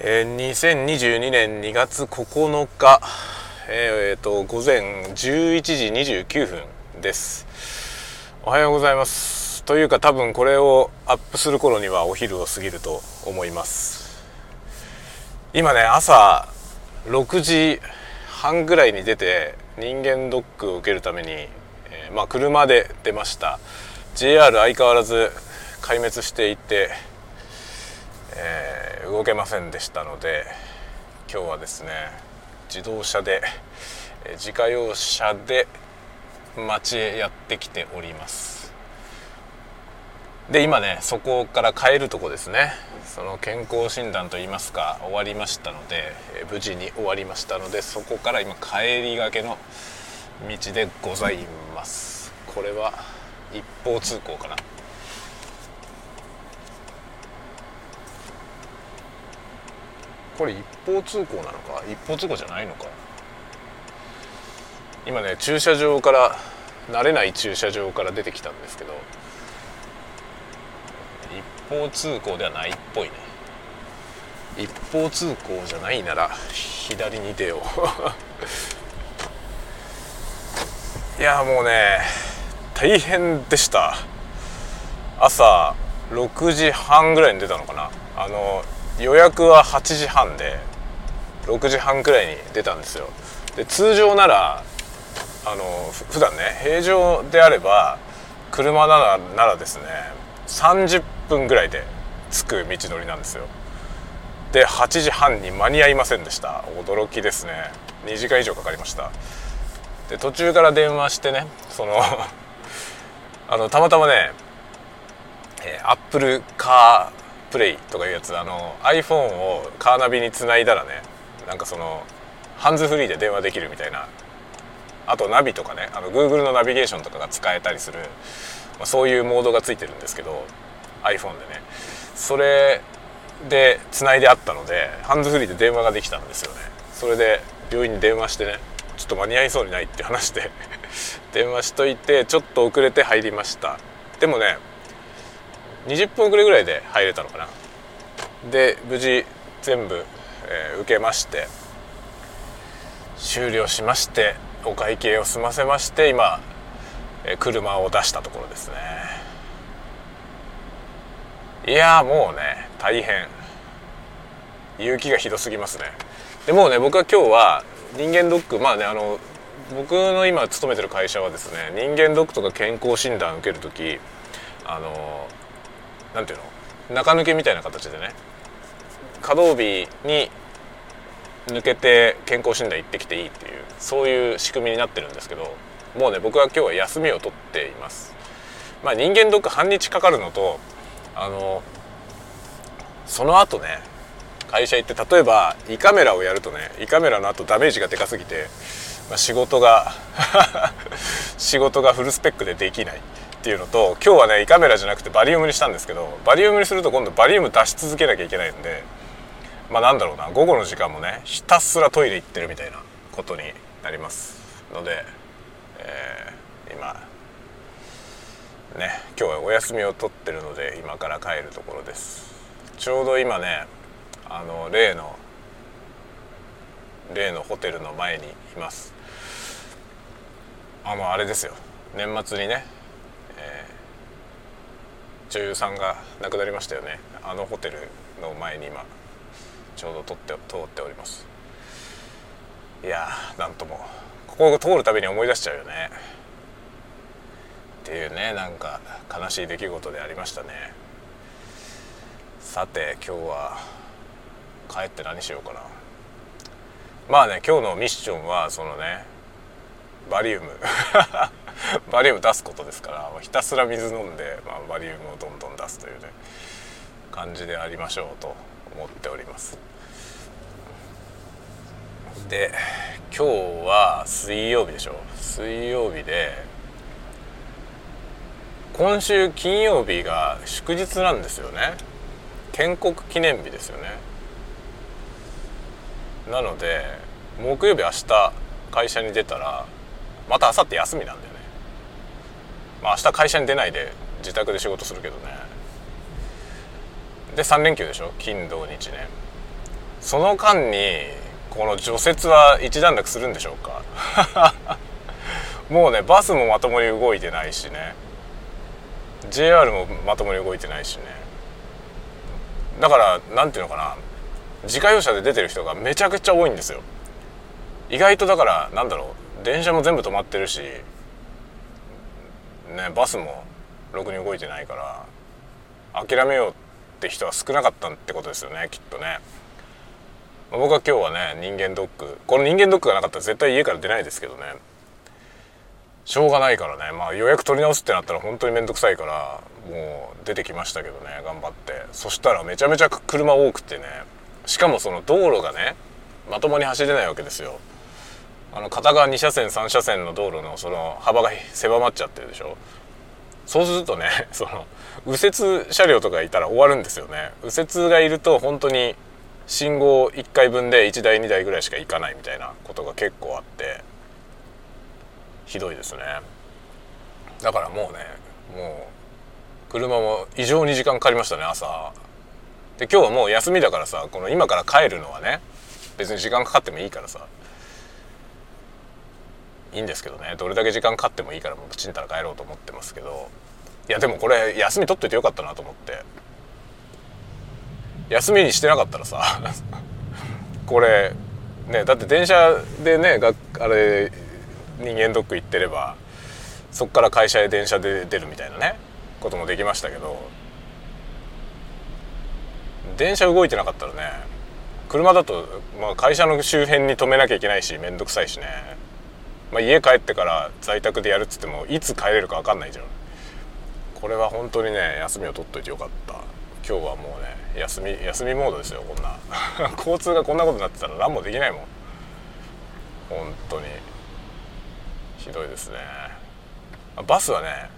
2022年2月9日、午前11時29分です。おはようございます。というか多分これをアップする頃にはお昼を過ぎると思います。今ね、朝6時半ぐらいに出て人間ドックを受けるために、車で出ました。JR 相変わらず壊滅していて、動けませんでしたので、今日はですね自家用車で町へやってきております。で、今ねそこから帰るとこですね、その健康診断といいますか終わりましたので、無事に終わりましたので、そこから今帰りがけの道でございます。これは一方通行かな。これ一方通行なのか一方通行じゃないのか。今ね駐車場から、慣れない駐車場から出てきたんですけど、一方通行ではないっぽいね。一方通行じゃないなら左に出よういやもうね大変でした。朝6時半ぐらいに出たのかな。予約は8時半で6時半くらいに出たんですよ。で、通常なら普段ね、平常であれば車ならですね30分ぐらいで着く道のりなんですよ。で、8時半に間に合いませんでした。驚きですね。2時間以上かかりました。で、途中から電話してね、たまたまね Apple CarPlayとかいうやつ、iPhone をカーナビにつないだらね、なんかハンズフリーで電話できるみたいな、あとナビとかね、Google のナビゲーションとかが使えたりする、そういうモードがついてるんですけど iPhone でね、それでつないであったのでハンズフリーで電話ができたんですよね。それで病院に電話してね、ちょっと間に合いそうにないって話で電話しといて、ちょっと遅れて入りました。でもね20分遅れぐらいで入れたのかな。で、無事全部、受けまして、終了しまして、お会計を済ませまして、今、車を出したところですね。いやもうね大変、雪がひどすぎますね。でもうね、僕は今日は人間ドック、僕の今勤めてる会社はですね、人間ドックとか健康診断受けるとき、なんていうの、中抜けみたいな形でね、稼働日に抜けて健康診断行ってきていいっていう、そういう仕組みになってるんですけど、もうね僕は今日は休みを取っています。人間ドック半日かかるのと、その後ね会社行って、例えば胃カメラをやるとね、胃カメラの後ダメージがでかすぎて、仕事がフルスペックでできないっていうのと、今日はね胃カメラじゃなくてバリウムにしたんですけど、バリウムにすると今度バリウム出し続けなきゃいけないんで、なんだろうな、午後の時間もねひたすらトイレ行ってるみたいなことになりますので、今日はお休みを取ってるので今から帰るところです。ちょうど今ね例のホテルの前にいます。あれですよ、年末にね女優さんが亡くなりましたよね。ホテルの前に今ちょうど通っております。いやなんともここを通るたびに思い出しちゃうよねっていうね、なんか悲しい出来事でありましたね。さて今日は帰って何しようかな。今日のミッションはバリウム出すことですから、ひたすら水飲んで、バリウムをどんどん出すというね感じでありましょうと思っております。で、今日は水曜日でしょ。水曜日で、今週金曜日が祝日なんですよね。建国記念日ですよね。なので木曜日、明日会社に出たらまた明後日休みなんだよね。明日会社に出ないで自宅で仕事するけどね。で、3連休でしょ、金土日ね。その間にこの除雪は一段落するんでしょうかもうね、バスもまともに動いてないしね、 JR もまともに動いてないしね、だからなんていうのかな、自家用車で出てる人がめちゃくちゃ多いんですよ。意外とだからなんだろう、電車も全部止まってるしね、バスもろくに動いてないから諦めようって人は少なかったってことですよね、きっとね。僕は今日はね、人間ドック、この人間ドックがなかったら絶対家から出ないですけどね、しょうがないからね、まあ予約取り直すってなったら本当に面倒くさいからもう出てきましたけどね、頑張って。そしたらめちゃめちゃ車多くてね、しかもその道路がねまともに走れないわけですよ。片側2車線3車線の道路のその幅が狭まっちゃってるでしょ。そうするとね、その右折車両とかいたら終わるんですよね。右折がいると本当に信号1回分で1台2台ぐらいしか行かないみたいなことが結構あって、ひどいですね。だからもうね、もう車も異常に時間かかりましたね、朝で。今日はもう休みだからさ、この今から帰るのはね別に時間かかってもいいからさ、いいんですけどね、どれだけ時間かかってもいいからもうちんたら帰ろうと思ってますけど、いやでもこれ休み取っといてよかったなと思って、休みにしてなかったらさこれね、だって電車でね、あれ人間ドック行ってればそっから会社へ電車で出るみたいなねこともできましたけど、電車動いてなかったらね、車だと、まあ、会社の周辺に止めなきゃいけないしめんどくさいしね、まあ、家帰ってから在宅でやるっつってもいつ帰れるか分かんないじゃん。これは本当にね、休みを取っといてよかった。今日はもうね、休みモードですよ、こんな交通がこんなことになってたら何もできないもん、本当にひどいですね。バスはね、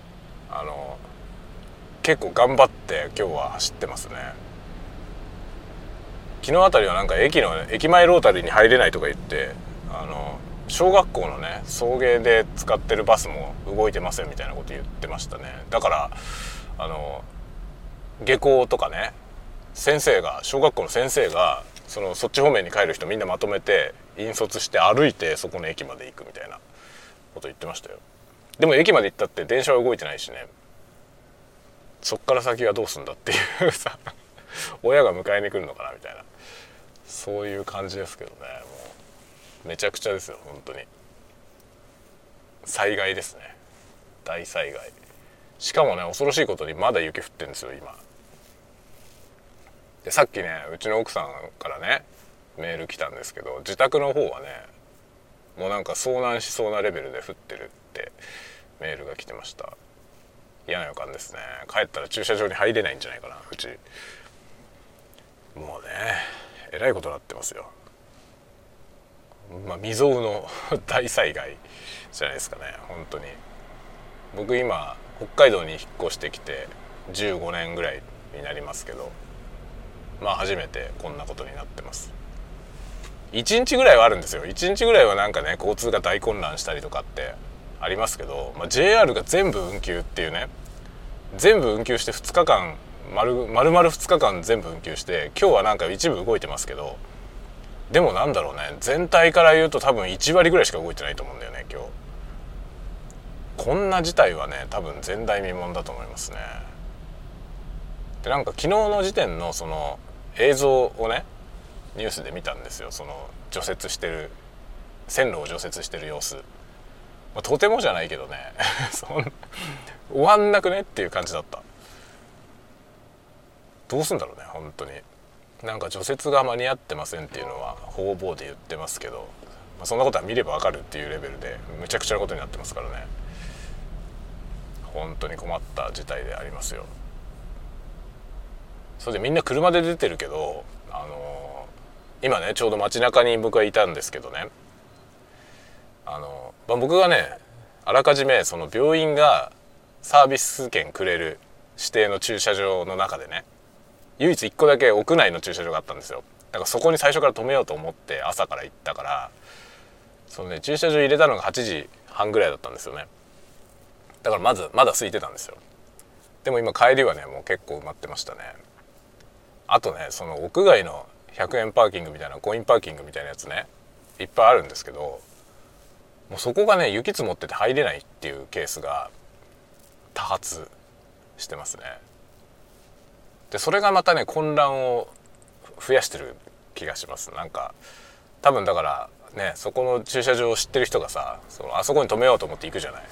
結構頑張って今日は走ってますね。昨日あたりはなんか駅前ロータリーに入れないとか言って、小学校のね送迎で使ってるバスも動いてませんみたいなこと言ってましたね。だから下校とかね、先生が、小学校の先生がそっち方面に帰る人みんなまとめて引率して歩いてそこの駅まで行くみたいなこと言ってましたよ。でも駅まで行ったって電車は動いてないしね、そっから先はどうすんだっていうさ親が迎えに来るのかなみたいな、そういう感じですけどね。もうめちゃくちゃですよ、本当に災害ですね、大災害。しかもね、恐ろしいことにまだ雪降ってるんですよ今で。さっきね、うちの奥さんからねメール来たんですけど、自宅の方はねもうなんか遭難しそうなレベルで降ってるってメールが来てました。嫌な予感ですね。帰ったら駐車場に入れないんじゃないかな、うち。もうね、えらいことになってますよ。まあ未曾有の大災害じゃないですかね、本当に。僕今北海道に引っ越してきて15年ぐらいになりますけど、まあ初めてこんなことになってます。1日ぐらいはあるんですよ。1日ぐらいはなんかね、交通が大混乱したりとかってありますけど、まあ、JR が全部運休っていうね、全部運休して2日間丸々2日間全部運休して、今日はなんか一部動いてますけど、でもなんだろうね、全体から言うと多分1割ぐらいしか動いてないと思うんだよね、今日。こんな事態はね、多分前代未聞だと思いますね。で、なんか昨日の時点のその映像をねニュースで見たんですよ、その除雪してる、線路を除雪してる様子。まあ、とてもじゃないけどね終わんなくねっていう感じだった。どうすんだろうね、本当に。なんか除雪が間に合ってませんっていうのは方々で言ってますけど、まあ、そんなことは見ればわかるっていうレベルでむちゃくちゃなことになってますからね。本当に困った事態でありますよ。それでみんな車で出てるけど、今ねちょうど街中に僕はいたんですけどね、まあ、僕がねあらかじめその病院がサービス券くれる指定の駐車場の中でね、唯一1個だけ屋内の駐車場があったんですよ。だからそこに最初から止めようと思って朝から行ったから、そのね駐車場入れたのが8時半ぐらいだったんですよね。だからまだ空いてたんですよ。でも今帰りはねもう結構埋まってましたね。あとね、その屋外の100円パーキングみたいなコインパーキングみたいなやつね、いっぱいあるんですけど、もうそこがね雪積もってて入れないっていうケースが多発してますね。でそれがまたね混乱を増やしてる気がします。なんか多分だからね、そこの駐車場を知ってる人がさ、そのあそこに止めようと思って行くじゃない。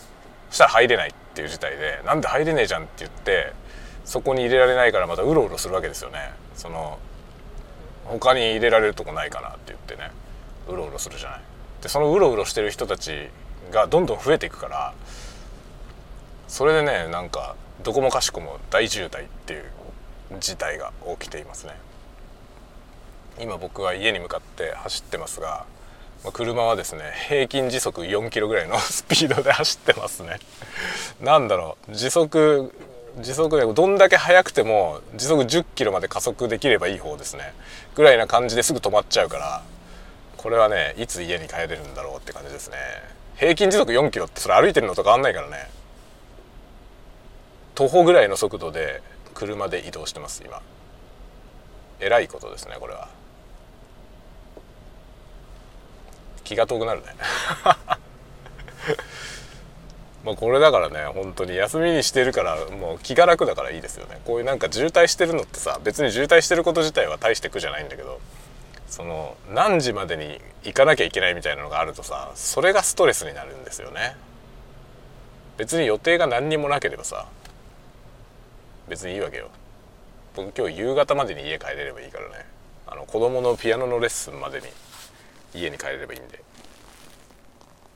そしたら入れないっていう事態で、なんで入れねえじゃんって言ってそこに入れられないからまたうろうろするわけですよね。その他に入れられるとこないかなって言ってね、うろうろするじゃない。でそのうろうろしてる人たちがどんどん増えていくから、それでねなんかどこもかしこも大渋滞っていう事態が起きていますね。今僕は家に向かって走ってますが、車はですね平均時速4キロぐらいのスピードで走ってますね。なんだろう、時速でどんだけ速くても時速10キロまで加速できればいい方ですねぐらいな感じですぐ止まっちゃうから、これはねいつ家に帰れるんだろうって感じですね。平均時速4キロってそれ歩いてるのと変わんないからね。徒歩ぐらいの速度で車で移動してます今。えらいことですね。これは気が遠くなるね。まあこれだからね、本当に休みにしてるからもう気が楽だからいいですよね。こういうなんか渋滞してるのってさ、別に渋滞してること自体は大して苦じゃないんだけど、その何時までに行かなきゃいけないみたいなのがあるとさ、それがストレスになるんですよね。別に予定が何にもなければさ、別にいいわけよ。僕今日夕方までに家帰れればいいからね。子供のピアノのレッスンまでに家に帰れればいいんで、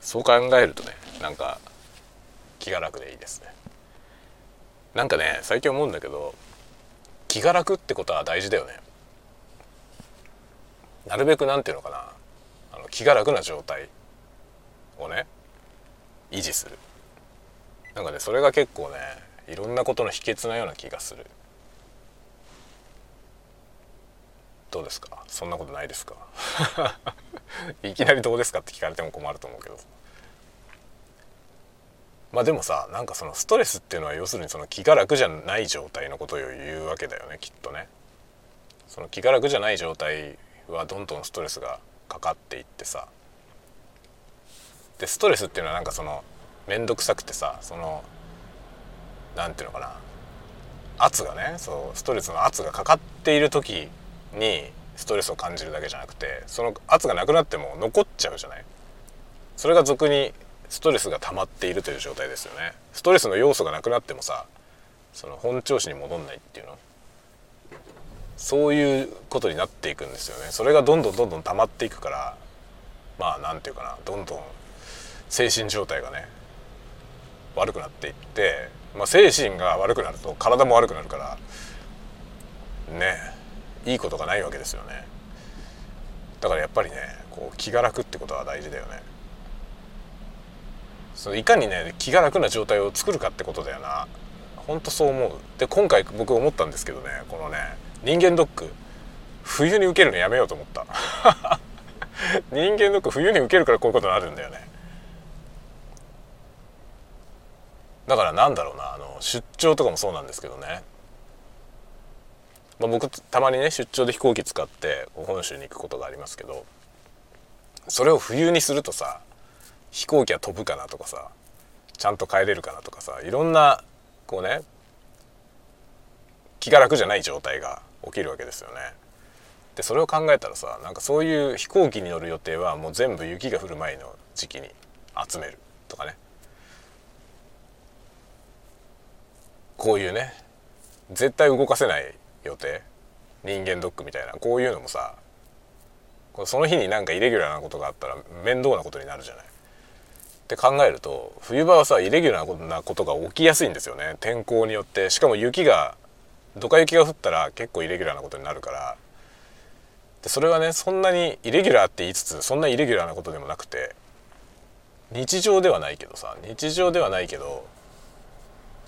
そう考えるとねなんか気が楽でいいですね。なんかね最近思うんだけど、気が楽ってことは大事だよね。なるべくなんていうのかな、気が楽な状態をね維持する。なんかねそれが結構ねいろんなことの秘訣なような気がする。どうですか、そんなことないですか。いきなりどうですかって聞かれても困ると思うけど、まあでもさ、なんかそのストレスっていうのは要するにその気が楽じゃない状態のことを言うわけだよね、きっとね。その気が楽じゃない状態はどんどんストレスがかかっていってさ、でストレスっていうのはなんかそのめんどくさくてさ、そのなんていうのかな、圧がね、そうストレスの圧がかかっている時にストレスを感じるだけじゃなくて、その圧がなくなっても残っちゃうじゃない。それが俗にストレスが溜まっているという状態ですよね。ストレスの要素がなくなってもさ、その本調子に戻んないっていうの、そういうことになっていくんですよね。それがどんどんどんどん溜まっていくから、まあなんていうかな、どんどん精神状態がね悪くなっていって、まあ、精神が悪くなると体も悪くなるからねえ、いいことがないわけですよね。だからやっぱりねこう気が楽ってことは大事だよね。そのいかにね気が楽な状態を作るかってことだよな。ほんとそう思う。で今回僕思ったんですけどね、このね人間ドック冬に受けるのやめようと思った。人間ドック冬に受けるからこういうことになるんだよね。だからなんだろうな、出張とかもそうなんですけどね、まあ、僕たまにね出張で飛行機使って本州に行くことがありますけど、それを冬にするとさ、飛行機は飛ぶかなとかさ、ちゃんと帰れるかなとかさ、いろんなこうね気が楽じゃない状態が起きるわけですよね。でそれを考えたらさ、なんかそういう飛行機に乗る予定はもう全部雪が降る前の時期に集めるとかね、こういうね絶対動かせない予定、人間ドックみたいなこういうのもさ、その日になんかイレギュラーなことがあったら面倒なことになるじゃない。って考えると冬場はさイレギュラーなことが起きやすいんですよね、天候によって。しかも雪がドカ雪が降ったら結構イレギュラーなことになるから。でそれはねそんなにイレギュラーって言いつつそんなイレギュラーなことでもなくて、日常ではないけど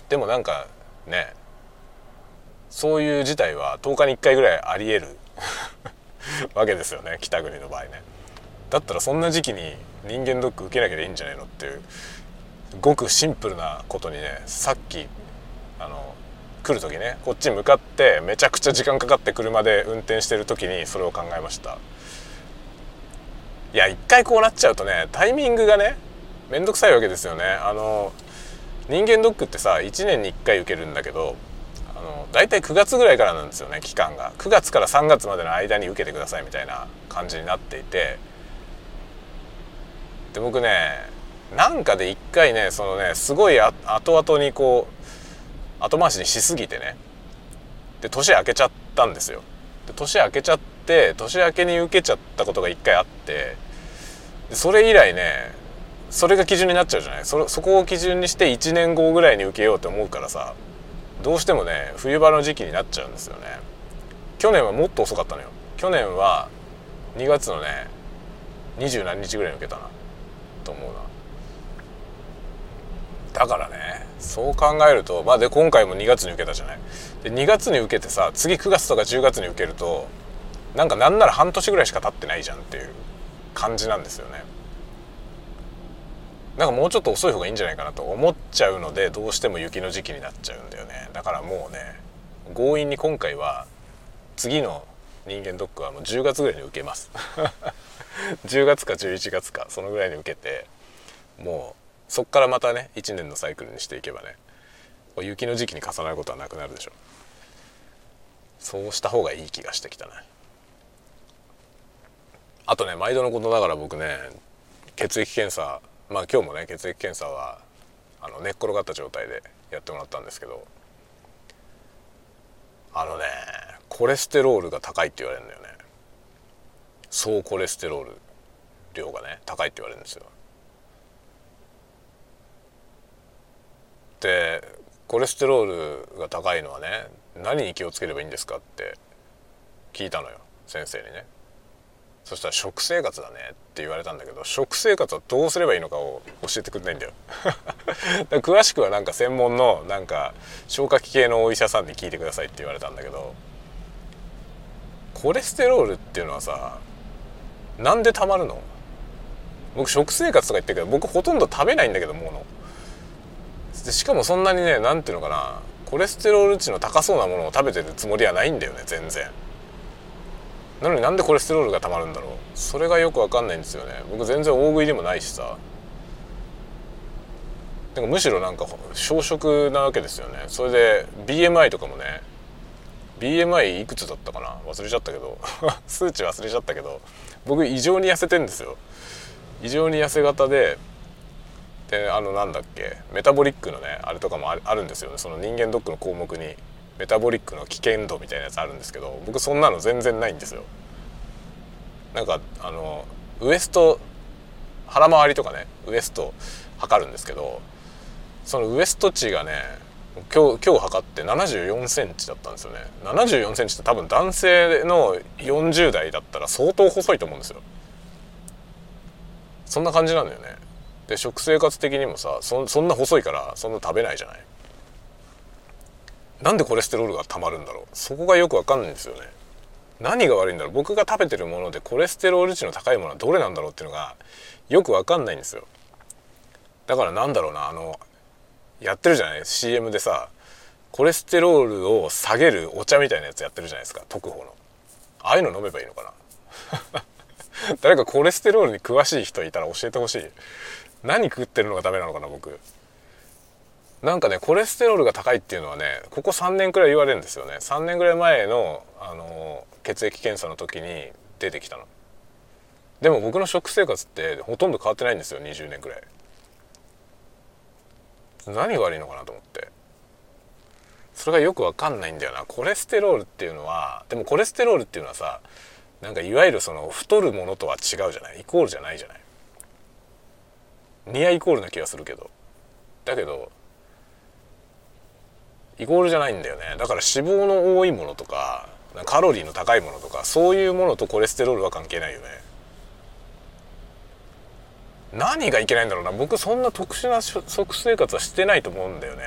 でもなんかねそういう事態は10日に1回ぐらいありえるわけですよね、北国の場合ね。だったらそんな時期に人間ドック受けなきゃいいんじゃないのっていうごくシンプルなことにね、さっき来る時ね、こっち向かってめちゃくちゃ時間かかって車で運転してる時にそれを考えました。いや一回こうなっちゃうとね、タイミングがねめんどくさいわけですよね。人間ドックってさ1年に1回受けるんだけど、だいたい9月ぐらいからなんですよね、期間が。9月から3月までの間に受けてくださいみたいな感じになっていて、で僕ねなんかで1回ねそのねすごい後々にこう後回しにしすぎてね、で年明けちゃったんですよ。で年明けちゃって、年明けに受けちゃったことが1回あって、でそれ以来ねそれが基準になっちゃうじゃない。そこを基準にして1年後ぐらいに受けようと思うからさ、どうしてもね冬場の時期になっちゃうんですよね。去年はもっと遅かったのよ。去年は2月のね20何日ぐらいに受けたなと思うな。だからねそう考えると、まあで今回も2月に受けたじゃない。で2月に受けてさ、次9月とか10月に受けるとなんなら半年ぐらいしか経ってないじゃんっていう感じなんですよね。なんかもうちょっと遅い方がいいんじゃないかなと思っちゃうので、どうしても雪の時期になっちゃうんだよね。だからもうね強引に今回は次の人間ドックはもう10月ぐらいに受けます10月か11月かそのぐらいに受けて、もうそっからまたね1年のサイクルにしていけばね雪の時期に重なることはなくなるでしょ。そうした方がいい気がしてきたね。あとね毎度のことながら僕ね血液検査、まあ今日もね血液検査は寝っ転がった状態でやってもらったんですけど、コレステロールが高いって言われるんだよね。総コレステロール量がね高いって言われるんですよ。でコレステロールが高いのはね何に気をつければいいんですかって聞いたのよ先生にね。そしたら食生活だねって言われたんだけど、食生活はどうすればいいのかを教えてくれないんだよだから詳しくはなんか専門のなんか消化器系のお医者さんに聞いてくださいって言われたんだけど、コレステロールっていうのはさなんでたまるの？僕食生活とか言ってるけど僕ほとんど食べないんだけどもの。しかもそんなにねなんていうのかな、コレステロール値の高そうなものを食べてるつもりはないんだよね全然。なのになんでコレステロールがたまるんだろう、それがよくわかんないんですよね。僕全然大食いでもないしさ、なんかむしろなんか小食なわけですよね。それで BMI とかもね BMI いくつだったかな忘れちゃったけど数値忘れちゃったけど僕異常に痩せてんですよ。異常に痩せ型で、なんだっけメタボリックのねあれとかもあるんですよね。その人間ドックの項目にメタボリックの危険度みたいなやつあるんですけど、僕そんなの全然ないんですよ。なんかウエスト腹回りとかねウエスト測るんですけど、そのウエスト値がね今日測って74センチだったんですよね。74センチって多分男性の40代だったら相当細いと思うんですよ。そんな感じなんだよね。で食生活的にもさそんな細いからそんな食べないじゃない。なんでコレステロールがたまるんだろう、そこがよくわかんないんですよね。何が悪いんだろう、僕が食べてるものでコレステロール値の高いものはどれなんだろうっていうのがよくわかんないんですよ。だからなんだろうな、やってるじゃない CM でさコレステロールを下げるお茶みたいなやつやってるじゃないですか、特報の。ああいうの飲めばいいのかな誰かコレステロールに詳しい人いたら教えてほしい。何食ってるのがダメなのかな僕。なんかねコレステロールが高いっていうのはねここ3年くらい言われるんですよね。3年くらい前の、血液検査の時に出てきたの。でも僕の食生活ってほとんど変わってないんですよ20年くらい。何が悪いのかなと思って、それがよくわかんないんだよな。コレステロールっていうのは、でもコレステロールっていうのはさなんかいわゆるその太るものとは違うじゃない、イコールじゃないじゃない。ニアイコールな気がするけど、だけどイコールじゃないんだよね。だから脂肪の多いものとかカロリーの高いものとかそういうものとコレステロールは関係ないよね。何がいけないんだろうな、僕そんな特殊な食生活はしてないと思うんだよね。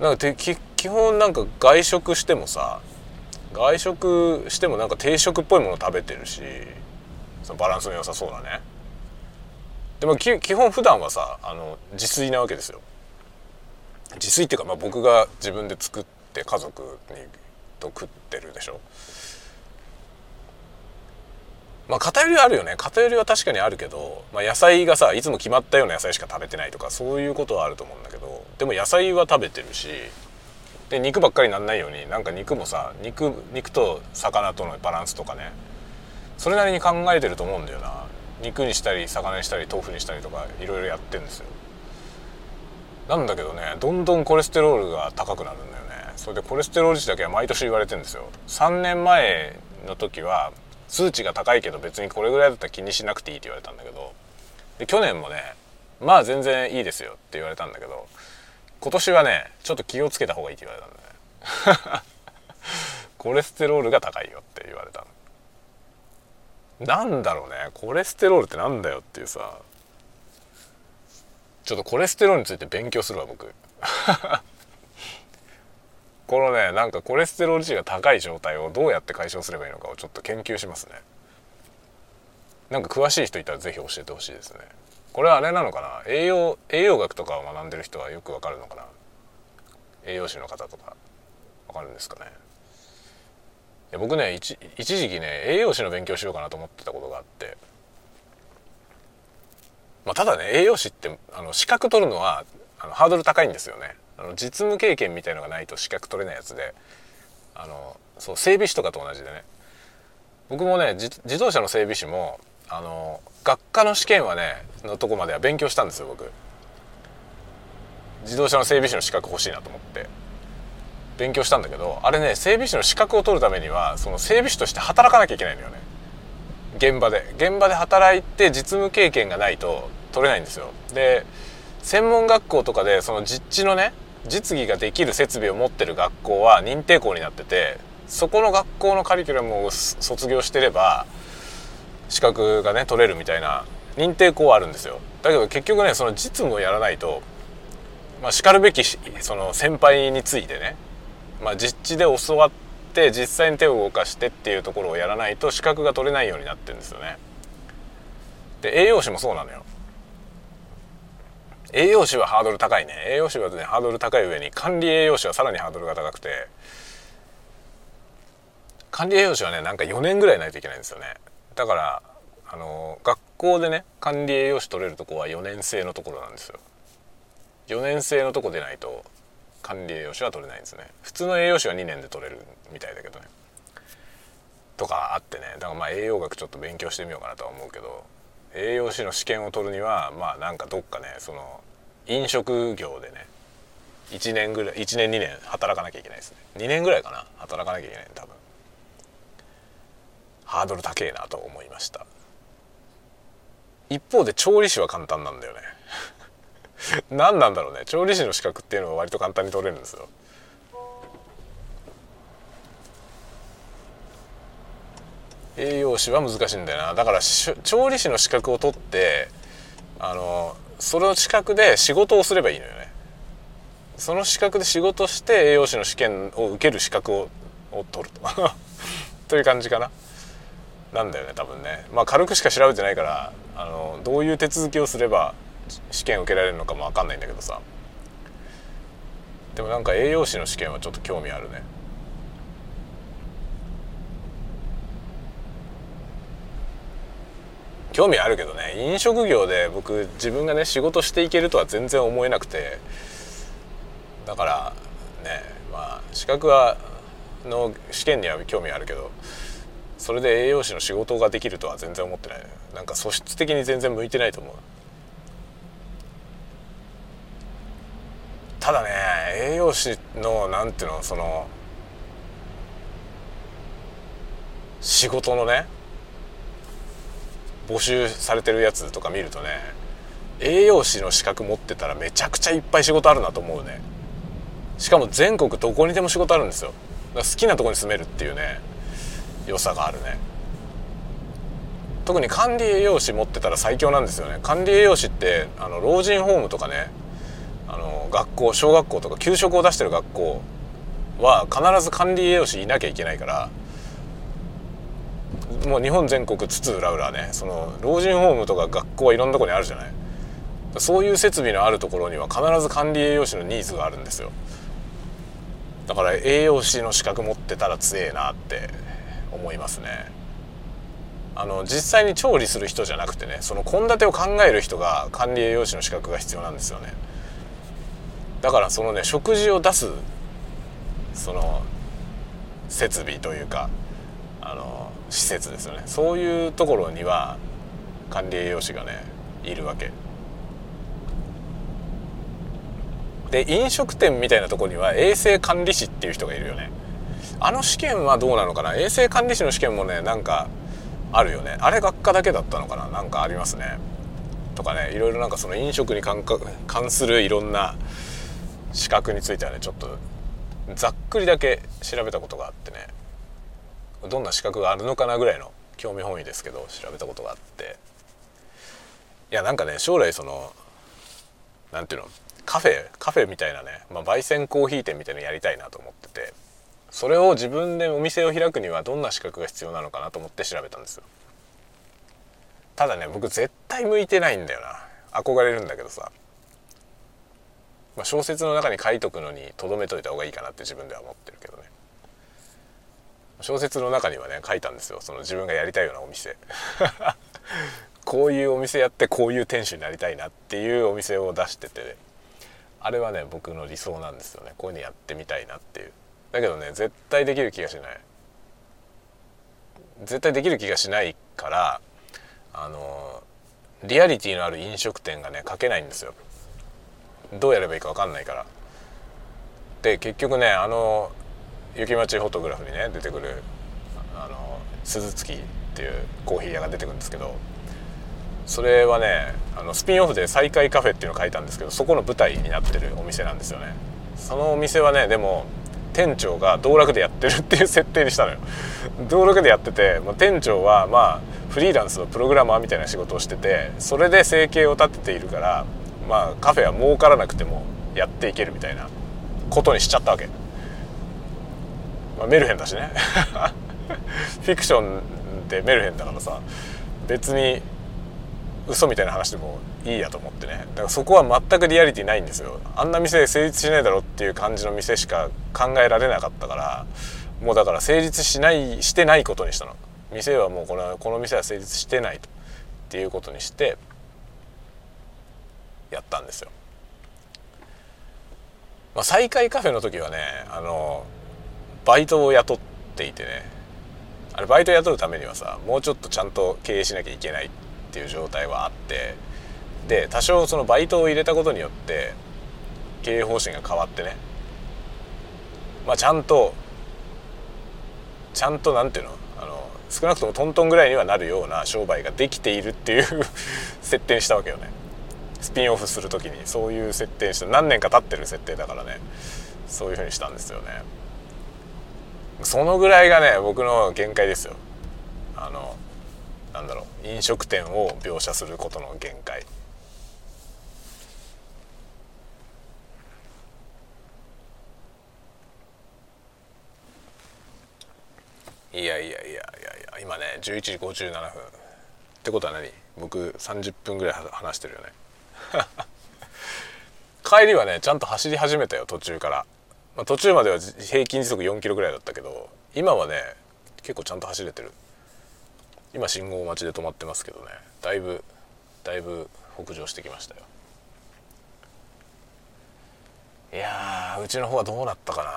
なんか基本なんか外食してもなんか定食っぽいもの食べてるし、そのバランスの良さそうだね。でも基本普段はさ自炊なわけですよ。自炊っていうか、まあ、僕が自分で作って家族にと食ってるでしょ。まあ偏りはあるよね。偏りは確かにあるけど、まあ、野菜がさいつも決まったような野菜しか食べてないとかそういうことはあると思うんだけど、でも野菜は食べてるし、で肉ばっかりなんないようになんか肉もさ 肉と魚とのバランスとかね、それなりに考えてると思うんだよな。肉にしたり魚にしたり豆腐にしたりとかいろいろやってるんですよ。なんだけどね、どんどんコレステロールが高くなるんだよね。それでコレステロール値だけは毎年言われてるんですよ。3年前の時は数値が高いけど別にこれぐらいだったら気にしなくていいって言われたんだけど、で去年もねまあ全然いいですよって言われたんだけど、今年はねちょっと気をつけた方がいいって言われたんだねコレステロールが高いよって言われた。なんだろうね、コレステロールってなんだよっていうさ、ちょっとコレステロールについて勉強するわ僕このね、なんかコレステロール値が高い状態をどうやって解消すればいいのかをちょっと研究しますね。なんか詳しい人いたらぜひ教えてほしいですね。これはあれなのかな、栄養学とかを学んでる人はよくわかるのかな、栄養士の方とかわかるんですかね。いや僕ね 一時期ね栄養士の勉強しようかなと思ってたことがあって、まあ、ただね栄養士って資格取るのはハードル高いんですよね。実務経験みたいのがないと資格取れないやつで、そう整備士とかと同じでね、僕もね 自動車の整備士も学科の試験はねのとこまでは勉強したんですよ。僕自動車の整備士の資格欲しいなと思って勉強したんだけど、あれね整備士の資格を取るためにはその整備士として働かなきゃいけないんだよね。現場で働いて実務経験がないと取れないんですよ。で専門学校とかでその実地のね実技ができる設備を持ってる学校は認定校になってて、そこの学校のカリキュラムを卒業してれば資格がね取れるみたいな認定校はあるんですよ。だけど結局ねその実務をやらないと、まあ、しかるべきその先輩についてね、まあ、実地で教わって実際に手を動かしてっていうところをやらないと資格が取れないようになってるんですよね。で栄養士もそうなのよ。栄養士はハードル高いね。栄養士はねハードル高い上に管理栄養士はさらにハードルが高くて、管理栄養士はねなんか4年ぐらいないといけないんですよね。だから学校でね管理栄養士取れるとこは4年生のところなんですよ。4年生のとこでないと管理栄養士は取れないんですね。普通の栄養士は2年で取れるみたいだけどね、とかあってね。だからまあ栄養学ちょっと勉強してみようかなとは思うけど、栄養士の試験を取るにはまあなんかどっかねその飲食業でね1年2年働かなきゃいけないですね。2年ぐらいかな働かなきゃいけない、多分ハードル高えなと思いました。一方で調理師は簡単なんだよね何なんだろうね、調理師の資格っていうのは割と簡単に取れるんですよ。栄養士は難しいんだよな。だから調理師の資格を取ってその資格で仕事をすればいいのよね。その資格で仕事して栄養士の試験を受ける資格を取るとという感じかな。なんだよね多分ね。まあ軽くしか調べてないからどういう手続きをすれば試験を受けられるのかも分かんないんだけどさ。でもなんか栄養士の試験はちょっと興味あるね。興味あるけどね、飲食業で僕自分がね仕事していけるとは全然思えなくて、だからねまあ資格の試験には興味あるけど、それで栄養士の仕事ができるとは全然思ってないね。なんか素質的に全然向いてないと思う。ただね栄養士のなんていうのその仕事のね募集されてるやつとか見るとね、栄養士の資格持ってたらめちゃくちゃいっぱい仕事あるなと思うね。しかも全国どこにでも仕事あるんですよ。だから好きなとこに住めるっていうね良さがあるね。特に管理栄養士持ってたら最強なんですよね。管理栄養士って老人ホームとかね学校小学校とか給食を出してる学校は必ず管理栄養士いなきゃいけないから、もう日本全国津々浦々ねその老人ホームとか学校はいろんなとこにあるじゃない。そういう設備のあるところには必ず管理栄養士のニーズがあるんですよ。だから栄養士の資格持ってたら強えなって思いますね。実際に調理する人じゃなくてね、その献立を考える人が管理栄養士の資格が必要なんですよね。だからそのね、食事を出すその設備というか施設ですよね、そういうところには管理栄養士がねいるわけで、飲食店みたいなところには衛生管理士っていう人がいるよね。あの試験はどうなのかな、衛生管理士の試験もねなんかあるよね。あれ学科だけだったのかな、なんかありますねとかね、いろいろなんかその飲食に関するいろんな資格についてはねちょっとざっくりだけ調べたことがあってね、どんな資格があるのかなぐらいの興味本位ですけど調べたことがあって、いやなんかね将来そのなんていうのカフェみたいなね、焙煎コーヒー店みたいなのやりたいなと思ってて、それを自分でお店を開くにはどんな資格が必要なのかなと思って調べたんですよ。ただね僕絶対向いてないんだよな。憧れるんだけどさ、小説の中に書いとくのにとどめといた方がいいかなって自分では思ってるけどね。小説の中にはね書いたんですよ、その自分がやりたいようなお店こういうお店やってこういう店主になりたいなっていうお店を出してて、ね、あれはね僕の理想なんですよね。こういうのやってみたいなっていう。だけどね絶対できる気がしない。絶対できる気がしないからリアリティのある飲食店がね書けないんですよ。どうやればいいか分かんないから。で結局ね雪町フォトグラフにね出てくる鈴月っていうコーヒー屋が出てくるんですけど、それはねスピンオフで再会カフェっていうのを書いたんですけど、そこの舞台になってるお店なんですよね。そのお店はねでも店長が道楽でやってるっていう設定にしたのよ道楽でやってて、店長はフリーランスのプログラマーみたいな仕事をしてて、それで生計を立てているからカフェは儲からなくてもやっていけるみたいなことにしちゃったわけ。メルヘンだしねフィクションでメルヘンだからさ、別に嘘みたいな話でもいいやと思ってね。だからそこは全くリアリティないんですよ。あんな店成立しないだろっていう感じの店しか考えられなかったから、もうだから成立しないしてないことにしたの。店はもうこの店は成立してないとっていうことにしてやったんですよ。再会カフェの時はねバイトを雇っていてね、あれバイトを雇うためにはさ、もうちょっとちゃんと経営しなきゃいけないっていう状態はあって、で多少そのバイトを入れたことによって経営方針が変わってね、ちゃんとなんていうの、少なくともトントンぐらいにはなるような商売ができているっていう設定にしたわけよね。スピンオフする時にそういう設定にした。何年か経ってる設定だからね、そういう風にしたんですよね。そのぐらいがね僕の限界ですよ。なんだろう、飲食店を描写することの限界いや今ね11時57分ってことは何、僕30分ぐらい話してるよね帰りはねちゃんと走り始めたよ途中から、途中までは平均時速4キロぐらいだったけど、今はね結構ちゃんと走れてる。今信号待ちで止まってますけどね、だいぶ北上してきましたよ。いやーうちの方はどうなったかな、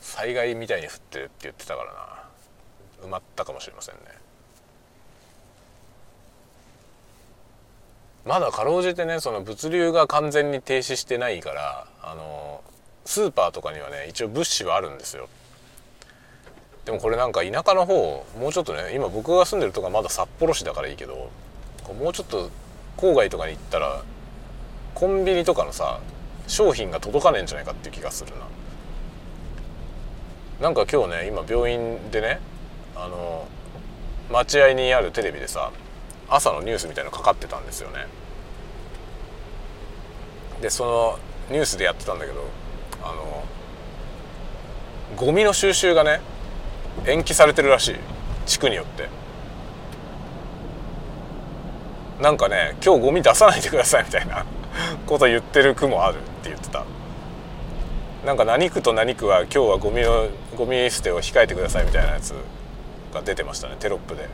災害みたいに降ってるって言ってたからな、埋まったかもしれませんね。まだかろうじてねその物流が完全に停止してないから、スーパーとかにはね一応物資はあるんですよ。でもこれなんか田舎の方、もうちょっとね、今僕が住んでるとこはまだ札幌市だからいいけど、もうちょっと郊外とかに行ったらコンビニとかのさ商品が届かねえんじゃないかっていう気がするな。なんか今日ね今病院でね待合にあるテレビでさ朝のニュースみたいなのかかってたんですよね。でそのニュースでやってたんだけどゴミの収集がね延期されてるらしい、地区によって。なんかね、今日ゴミ出さないでくださいみたいなこと言ってる区もあるって言ってた。なんか何区と何区は今日はゴミ捨てを控えてくださいみたいなやつが出てましたね、テロップで。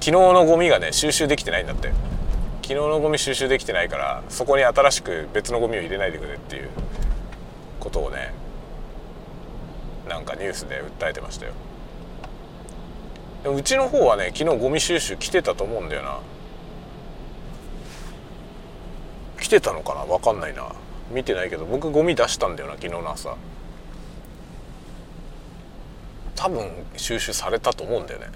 昨日のゴミがね収集できてないんだって。昨日のゴミ収集できてないから、そこに新しく別のゴミを入れないでくれっていうことをね、なんかニュースで訴えてましたよ。でもうちの方はね、昨日ゴミ収集来てたと思うんだよな。来てたのかな、分かんないな、見てないけど、僕ゴミ出したんだよな昨日の朝。多分収集されたと思うんだよね。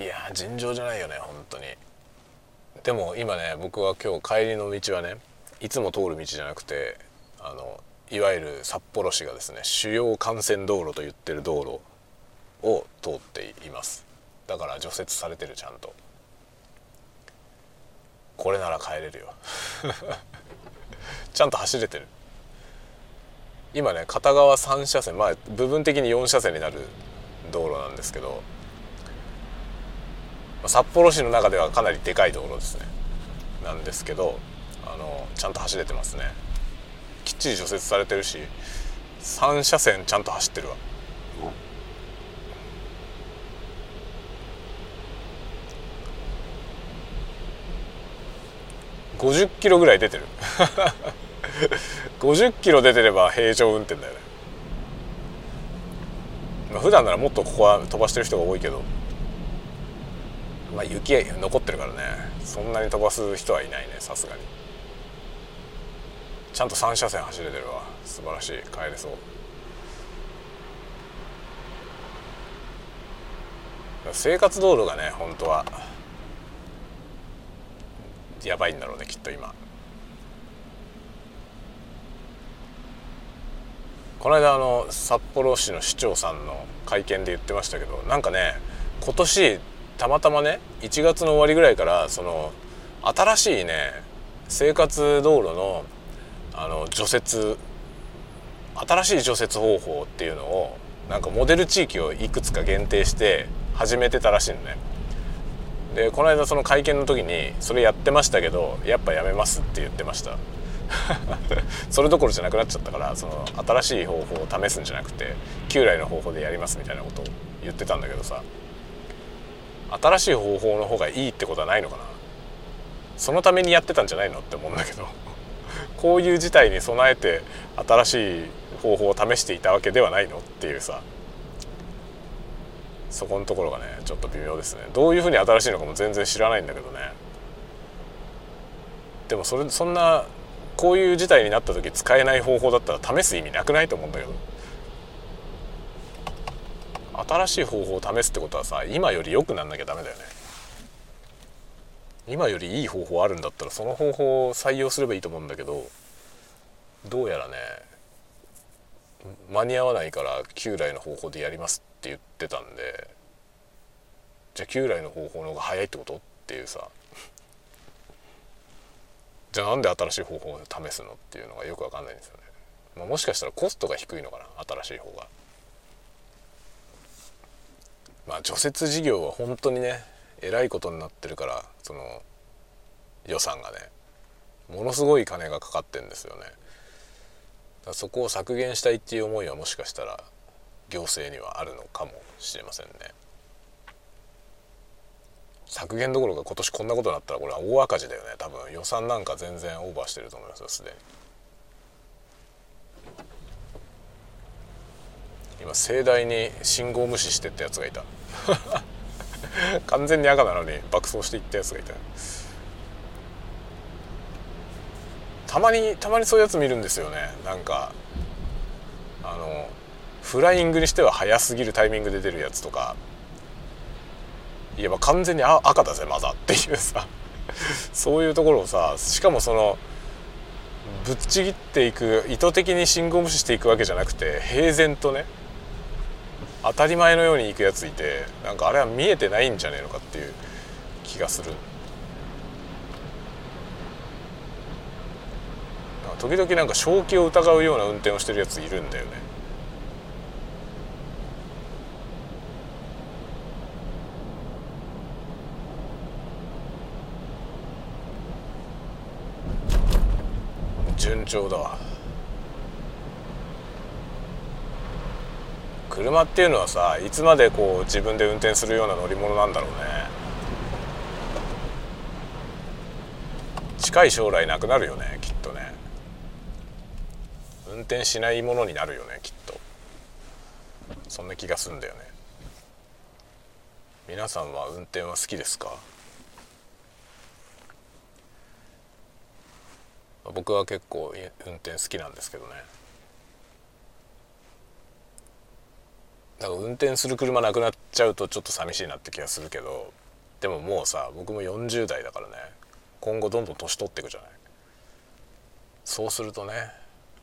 いや尋常じゃないよね本当に。でも今ね、僕は今日帰りの道はね、いつも通る道じゃなくて、いわゆる札幌市がですね、主要幹線道路と言ってる道路を通っています。だから除雪されてる、ちゃんと。これなら帰れるよちゃんと走れてる。今ね片側3車線、まあ部分的に4車線になる道路なんですけど、札幌市の中ではかなりでかい道路ですね、なんですけど、ちゃんと走れてますね。きっちり除雪されてるし、3車線ちゃんと走ってるわ。50キロぐらい出てる50キロ出てれば平常運転だよね。まあ、普段ならもっとここは飛ばしてる人が多いけど、まあ、雪残ってるからね、そんなに飛ばす人はいないね、さすがに。ちゃんと3車線走れてるわ。素晴らしい、帰れそう。生活道路がね本当はやばいんだろうね、きっと。今この間札幌市の市長さんの会見で言ってましたけど、なんかね今年たまたまね1月の終わりぐらいから、その新しいね生活道路の除雪、新しい除雪方法っていうのを、なんかモデル地域をいくつか限定して始めてたらしいのね。でこの間その会見の時に、それやってましたけどやっぱやめますって言ってましたそれどころじゃなくなっちゃったから、その新しい方法を試すんじゃなくて旧来の方法でやりますみたいなことを言ってたんだけどさ、新しい方法の方がいいってことはないのかな。そのためにやってたんじゃないのって思うんだけどこういう事態に備えて新しい方法を試していたわけではないのっていうさ、そこのところがねちょっと微妙ですね。どういうふうに新しいのかも全然知らないんだけどね。でもそんなこういう事態になった時使えない方法だったら試す意味なくないと思うんだけど、新しい方法を試すってことはさ、今より良くなんなきゃダメだよね。今よりいい方法あるんだったらその方法を採用すればいいと思うんだけど、どうやらね間に合わないから旧来の方法でやりますって言ってたんで、じゃあ旧来の方法の方が早いってことっていうさじゃあなんで新しい方法を試すのっていうのがよく分かんないんですよね。まあ、もしかしたらコストが低いのかな、新しい方が。まあ除雪事業は本当にねえらいことになってるから、その予算がねものすごい金がかかってるんですよね。そこを削減したいっていう思いは、もしかしたら行政にはあるのかもしれませんね。削減どころか今年こんなことになったら、これは大赤字だよね。多分予算なんか全然オーバーしてると思いますよ、すでに。今盛大に信号無視してったやつがいた完全に赤なのに爆走していったやつがいた。たまにそういうやつ見るんですよね。なんかフライングにしては早すぎるタイミングで出るやつとか、いやまあ完全に赤だぜまだっていうさそういうところをさ、しかもそのぶっちぎっていく、意図的に信号無視していくわけじゃなくて、平然とね当たり前のように行くやついて、なんかあれは見えてないんじゃねえのかっていう気がする。時々なんか正気を疑うような運転をしてるやついるんだよね。順調だ。車っていうのはさ、いつまでこう自分で運転するような乗り物なんだろうね。近い将来なくなるよね、きっとね。運転しないものになるよね、きっと。そんな気がするんだよね。皆さんは運転は好きですか？僕は結構運転好きなんですけどね。だから運転する車なくなっちゃうとちょっと寂しいなって気がするけど、でももうさ、僕も40代だからね、今後どんどん年取っていくじゃない。そうするとね、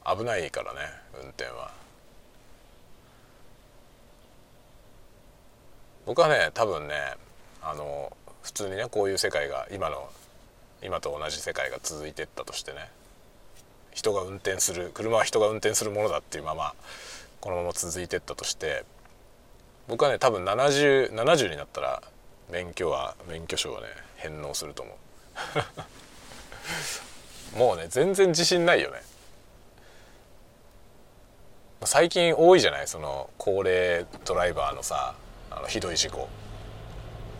危ないからね、運転は。僕はね、多分ね、普通にね、こういう世界が今と同じ世界が続いていったとしてね、車は人が運転するものだっていうままこのまま続いていったとして、僕はね、多分70になったら免許証はね返納すると思うもうね、全然自信ないよね。最近多いじゃない、その高齢ドライバーのさ、ひどい事故。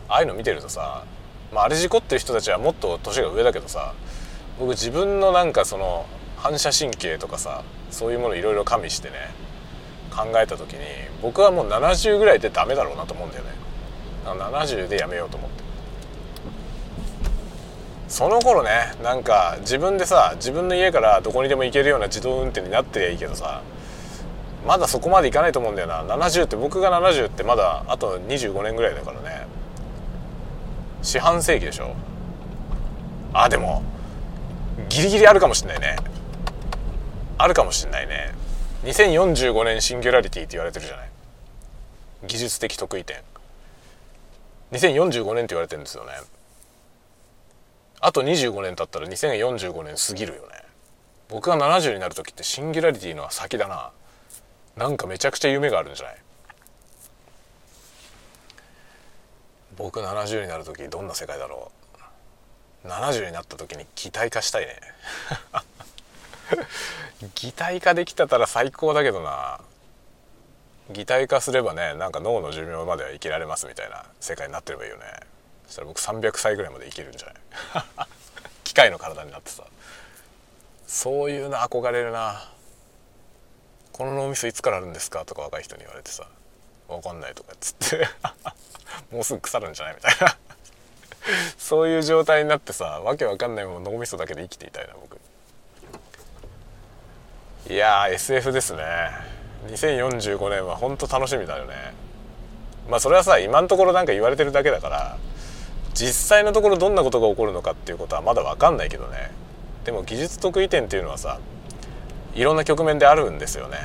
ああいうの見てるとさ、まあ、あれ事故ってる人たちはもっと年が上だけどさ、僕自分のなんかその反射神経とかさ、そういうものいろいろ加味してね考えた時に、僕はもう70ぐらいでダメだろうなと思うんだよね。70でやめようと思って、その頃ね、なんか自分でさ、自分の家からどこにでも行けるような自動運転になってりゃいいけどさ、まだそこまでいかないと思うんだよな。70って、僕が70ってまだあと25年ぐらいだからね。四半世紀でしょ。あ、でもギリギリあるかもしれないね。2045年シンギュラリティって言われてるじゃない、技術的特異点。2045年って言われてるんですよね。あと25年経ったら2045年過ぎるよね。僕が70になる時ってシンギュラリティの先だな。なんかめちゃくちゃ夢があるんじゃない。僕70になる時どんな世界だろう。70になった時に擬態化したいね擬態化できたら最高だけどな。擬態化すればね、なんか脳の寿命までは生きられますみたいな世界になってればいいよね。そしたら僕300歳ぐらいまで生きるんじゃない機械の体になってさ。そういうの憧れるな。この脳みそいつからあるんですかとか若い人に言われてさ、わかんないとかっつってもうすぐ腐るんじゃないみたいなそういう状態になってさ、わけわかんないもん脳みそだけで生きていたいな、僕。いやー SF ですね。2045年はほんと楽しみだよね。まあそれはさ、今のところなんか言われてるだけだから、実際のところどんなことが起こるのかっていうことはまだわかんないけどね。でも技術特異点っていうのはさ、いろんな局面であるんですよね。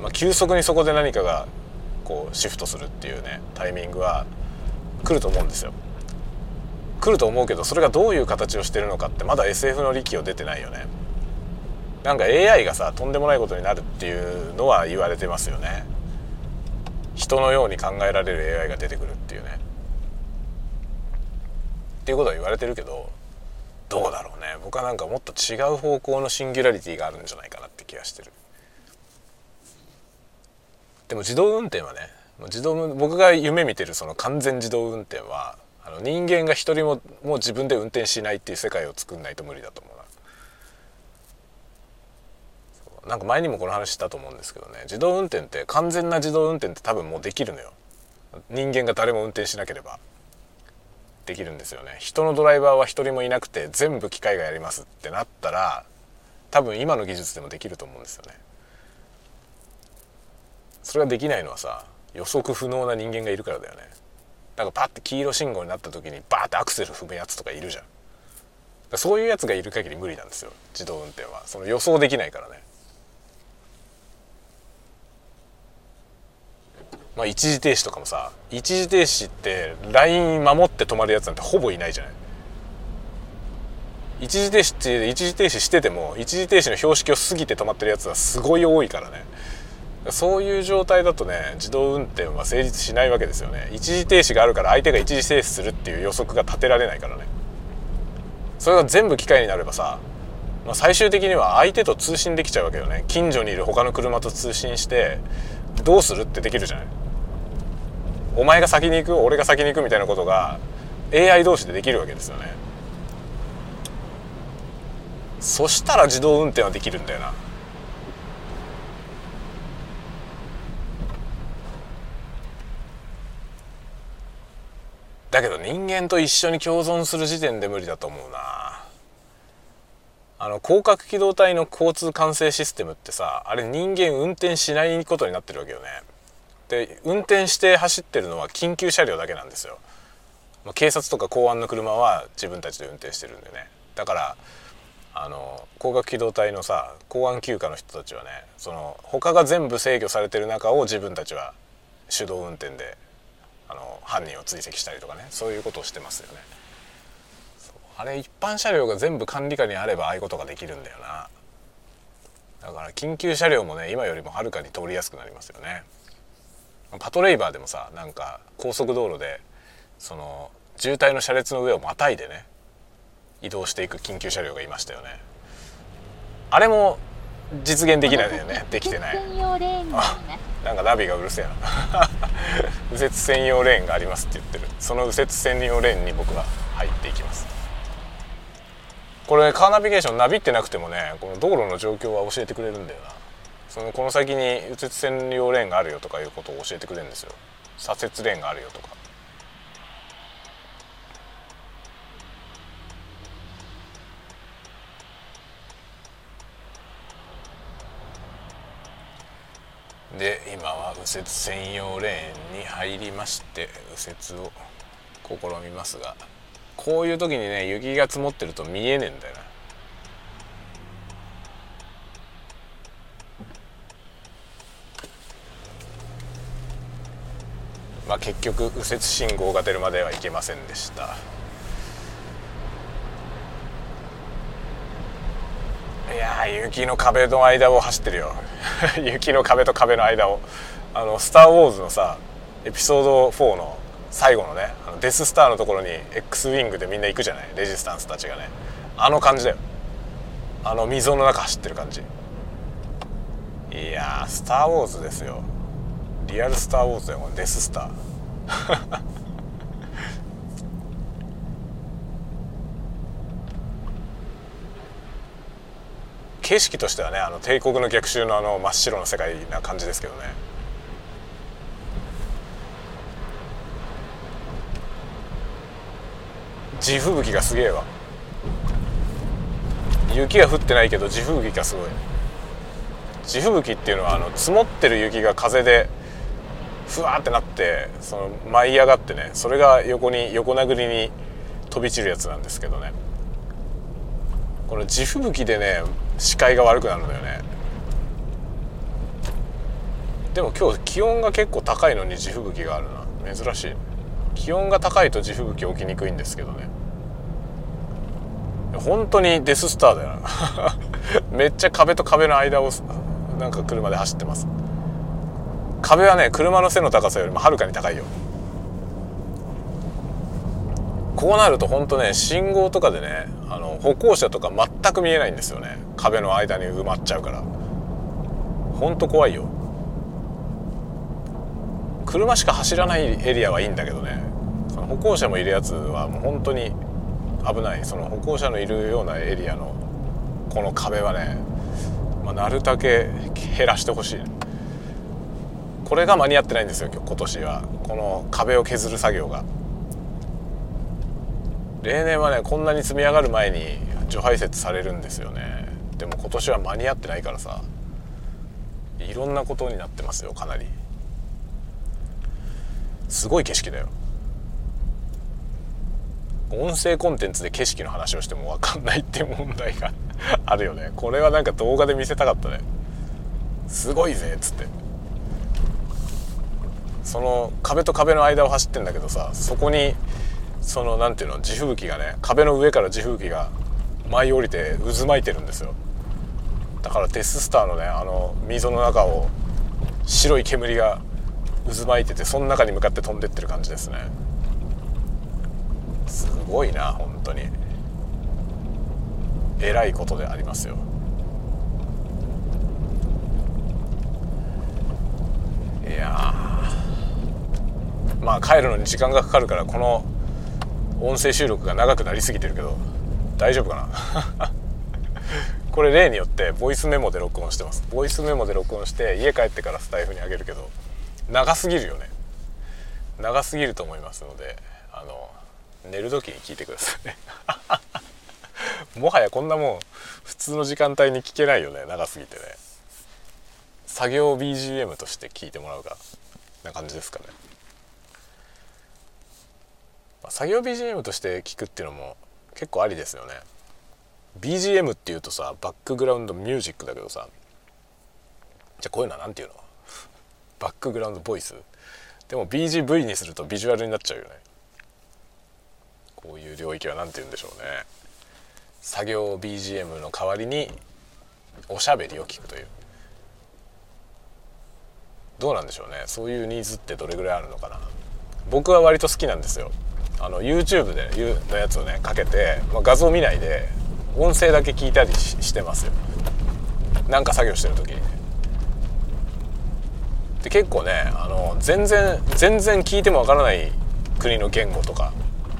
まあ、急速にそこで何かがこうシフトするっていうね、タイミングは来ると思うんですよ。来ると思うけど、それがどういう形をしてるのかってまだ SF の力を出てないよね。なんか AI がさ、とんでもないことになるっていうのは言われてますよね。人のように考えられる AI が出てくるっていうね、っていうことは言われてるけど、どうだろうね。僕はなんかもっと違う方向のシンギュラリティがあるんじゃないかなって気がしてる。でも自動運転はね、僕が夢見てるその完全自動運転は、人間が一人もう自分で運転しないっていう世界を作んないと無理だと思うな。なんか前にもこの話したと思うんですけどね、自動運転って、完全な自動運転って多分もうできるのよ。人間が誰も運転しなければできるんですよね。人のドライバーは一人もいなくて全部機械がやりますってなったら、多分今の技術でもできると思うんですよね。それができないのはさ、予測不能な人間がいるからだよね。なんかパッて黄色信号になった時にバーってアクセル踏むやつとかいるじゃん。そういうやつがいる限り無理なんですよ、自動運転は。その予想できないからね。まあ一時停止とかもさ、一時停止ってライン守って止まるやつなんてほぼいないじゃない。一時停止してても、一時停止の標識を過ぎて止まってるやつはすごい多いからね。そういう状態だとね、自動運転は成立しないわけですよね。一時停止があるから相手が一時停止するっていう予測が立てられないからね。それが全部機械になればさ、まあ、最終的には相手と通信できちゃうわけよね。近所にいる他の車と通信してどうするってできるじゃない。お前が先に行く、俺が先に行くみたいなことが AI 同士でできるわけですよね。そしたら自動運転はできるんだよな。だけど人間と一緒に共存する時点で無理だと思うな。広角機動隊の交通管制システムってさ、あれ人間運転しないことになってるわけよね。で、運転して走ってるのは緊急車両だけなんですよ。警察とか公安の車は自分たちで運転してるんでね。だから広角機動隊のさ、公安休暇の人たちはね、その他が全部制御されてる中を自分たちは手動運転で犯人を追跡したりとかね、そういうことをしてますよね。あれ一般車両が全部管理下にあればああいうことができるんだよな。だから緊急車両もね、今よりもはるかに通りやすくなりますよね。パトレイバーでもさ、なんか高速道路でその渋滞の車列の上をまたいでね移動していく緊急車両がいましたよね。あれも実現できないんだよね。できてない。なんかナビがうるせえな右折専用レーンがありますって言ってる。その右折専用レーンに僕は入っていきます。これカーナビゲーション、ナビってなくてもね、この道路の状況は教えてくれるんだよな。この先に右折専用レーンがあるよとかいうことを教えてくれるんですよ。左折レーンがあるよとか。で、今は右折専用レーンに入りまして右折を試みますが、こういう時にね、雪が積もってると見えねえんだよな。まあ結局右折信号が出るまではいけませんでした。いやー、雪の壁の間を走ってるよ雪の壁と壁の間をスターウォーズのさ、エピソード4の最後のね、デススターのところに X ウィングでみんな行くじゃない、レジスタンスたちがね。あの感じだよ。溝の中走ってる感じ。いやー、スターウォーズですよ。リアルスターウォーズだよ、このデススター景色としてはね、帝国の逆襲の真っ白な世界な感じですけどね。地吹雪がすげえわ。雪が降ってないけど地吹雪がすごい。地吹雪っていうのは積もってる雪が風でふわーってなって、その舞い上がってね、それが横殴りに飛び散るやつなんですけどね。この地吹雪でね、視界が悪くなるんだよね。でも今日気温が結構高いのに地吹雪があるな。珍しい。気温が高いと地吹雪起きにくいんですけどね。本当にデススターだよなめっちゃ壁と壁の間をなんか車で走ってます。壁はね、車の背の高さよりもはるかに高いよ。こうなると本当ね、信号とかでね、歩行者とか全く見えないんですよね。壁の間に埋まっちゃうから、本当怖いよ。車しか走らないエリアはいいんだけどね、その歩行者もいるやつはもう本当に危ない。その歩行者のいるようなエリアのこの壁はね、まあ、なるだけ減らしてほしい。これが間に合ってないんですよ、今年は。この壁を削る作業が。例年はね、こんなに積み上がる前に除排雪されるんですよね。でも今年は間に合ってないからさ、いろんなことになってますよ。かなりすごい景色だよ。音声コンテンツで景色の話をしても分かんないって問題があるよね。これはなんか動画で見せたかったね。すごいぜっつって、その壁と壁の間を走ってんだけどさ、そこにそのなんていうの、地吹雪がね、壁の上から地吹雪が舞い降りて渦巻いてるんですよ。だからデススターのね、溝の中を白い煙が渦巻いてて、その中に向かって飛んでってる感じですね。すごいな、本当に。えらいことでありますよ。いやー、まあ帰るのに時間がかかるからこの音声収録が長くなりすぎてるけど大丈夫かなこれ例によってボイスメモで録音してます。ボイスメモで録音して家帰ってからスタイフにあげるけど長すぎるよね。長すぎると思いますので、寝る時に聞いてくださいねもはやこんなもん普通の時間帯に聞けないよね、長すぎてね。作業 BGM として聞いてもらうかな感じですかね。作業 BGM として聞くっていうのも結構ありですよね。 BGM っていうとさ、バックグラウンドミュージックだけどさ、じゃあこういうのはなんていうの、バックグラウンドボイスでも BGV にするとビジュアルになっちゃうよね。こういう領域はなんて言うんでしょうね。作業 BGM の代わりにおしゃべりを聞くという。どうなんでしょうね、そういうニーズってどれぐらいあるのかな。僕は割と好きなんですよ。YouTube でのやつをねかけて、画像見ないで音声だけ聞いたりしてますよ。なんか作業してる時にね。で結構ね、全然聞いてもわからない国の言語とか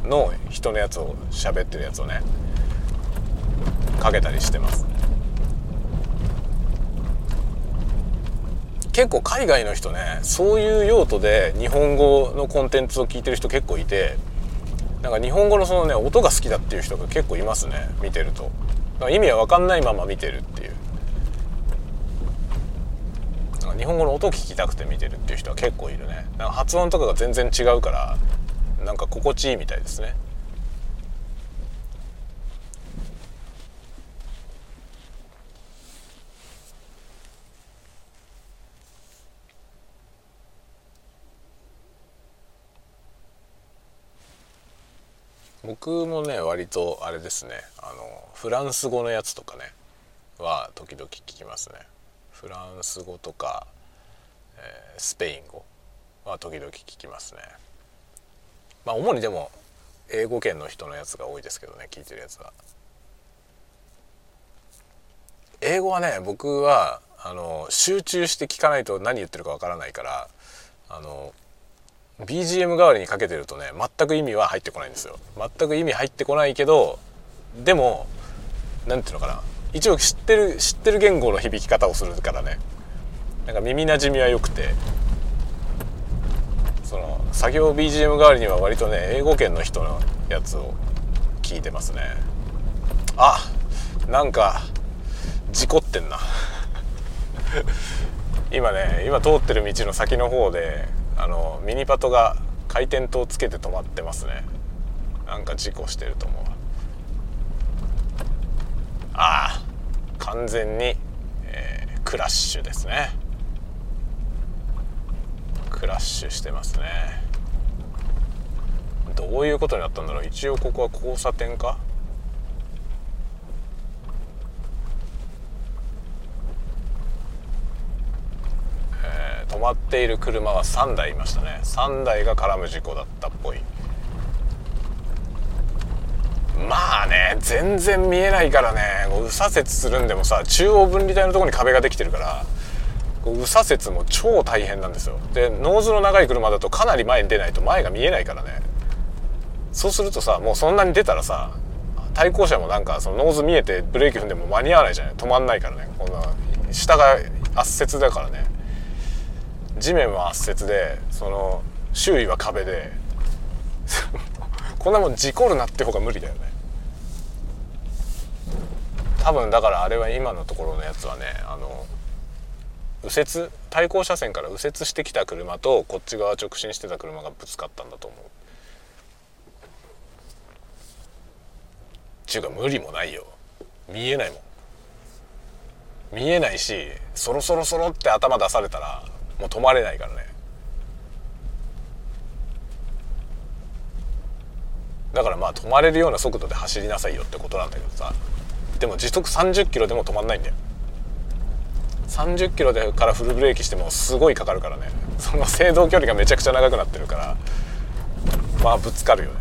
の人のやつを喋ってるやつをねかけたりしてます。結構海外の人ね、そういう用途で日本語のコンテンツを聞いてる人結構いて、なんか日本語のそのね音が好きだっていう人が結構いますね、見てると。だから意味は分かんないまま見てるっていう、なんか日本語の音を聞きたくて見てるっていう人は結構いるね。なんか発音とかが全然違うからなんか心地いいみたいですね。僕もね割とあれですね、フランス語のやつとかねは時々聞きますね。フランス語とか、スペイン語は時々聞きますね。まあ主にでも英語圏の人のやつが多いですけどね、聞いてるやつは。英語はね僕は集中して聞かないと何言ってるかわからないから、BGM 代わりにかけてるとね全く意味は入ってこないんですよ。全く意味入ってこないけど、でもなんていうのかな、一応知ってる言語の響き方をするからね、なんか耳なじみは良くて、その作業 BGM 代わりには割とね英語圏の人のやつを聞いてますね。あ、なんか事故ってんな今通ってる道の先の方でミニパトが回転灯つけて止まってますね。なんか事故してると思う。ああ、完全に、クラッシュですね。クラッシュしてますね。どういうことになったんだろう。一応ここは交差点か。止まっている車は3台いましたね。3台が絡む事故だったっぽい。まあね、全然見えないからね、右左折するんでもさ、中央分離帯のところに壁ができてるから右左折も超大変なんですよ。でノーズの長い車だとかなり前に出ないと前が見えないからね。そうするとさ、もうそんなに出たらさ、対向車もなんかそのノーズ見えてブレーキ踏んでも間に合わないじゃない。止まんないからね。こんな下が圧雪だからね、地面は圧雪で、その周囲は壁でこんなもん事故るなって方が無理だよね。多分だからあれは今のところのやつはね、右折、対向車線から右折してきた車とこっち側直進してた車がぶつかったんだと思う。っていうか無理もないよ、見えないもん。見えないし、そろそろそろって頭出されたらもう止まれないからね。だからまあ止まれるような速度で走りなさいよってことなんだけどさ、でも時速30キロでも止まんないんだよ。30キロでからフルブレーキしてもすごいかかるからね。その制動距離がめちゃくちゃ長くなってるから、まあぶつかるよね。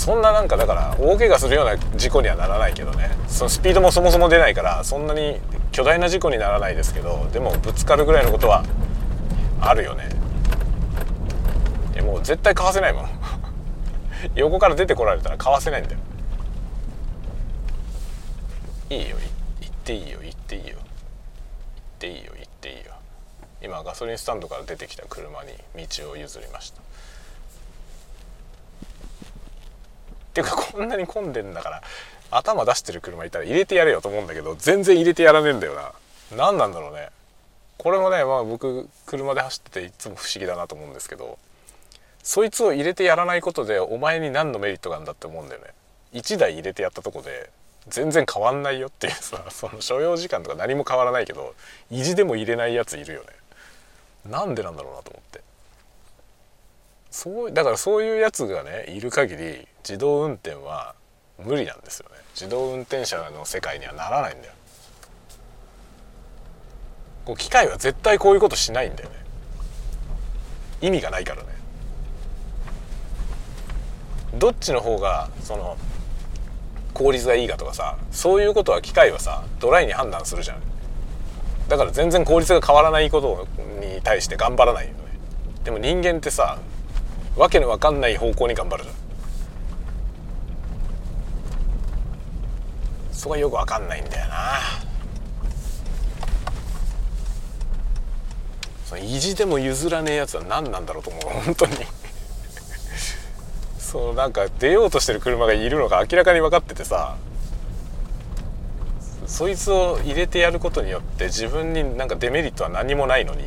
そんななんかだから大怪我するような事故にはならないけどね、そのスピードもそもそも出ないからそんなに巨大な事故にならないですけど、でもぶつかるぐらいのことはあるよね。いやもう絶対かわせないもん横から出てこられたらかわせないんだよ。いいよ行っていいよ行っていいよ行っていいよ行っていいよ。今ガソリンスタンドから出てきた車に道を譲りました。っていうかこんなに混んでんだから頭出してる車いたら入れてやれよと思うんだけど、全然入れてやらねえんだよな。何なんだろうねこれもね。まあ僕車で走ってていつも不思議だなと思うんですけど、そいつを入れてやらないことでお前に何のメリットがあるんだって思うんだよね。1台入れてやったとこで全然変わんないよっていうさ、その所要時間とか何も変わらないけど意地でも入れないやついるよね。なんでなんだろうなと思って。そうだからそういうやつがねいる限り自動運転は無理なんですよね。自動運転車の世界にはならないんだよ。こう機械は絶対こういうことしないんだよね。意味がないからね。どっちの方がその効率がいいかとかさ、そういうことは機械はさドライに判断するじゃん。だから全然効率が変わらないことに対して頑張らないよね。でも人間ってさわけのわかんない方向に頑張るじゃん。そこはよくわかんないんだよな。その意地でも譲らねえやつは何なんだろうと思う本当にそのなんか出ようとしてる車がいるのが明らかに分かっててさ、そいつを入れてやることによって自分になんかデメリットは何もないのに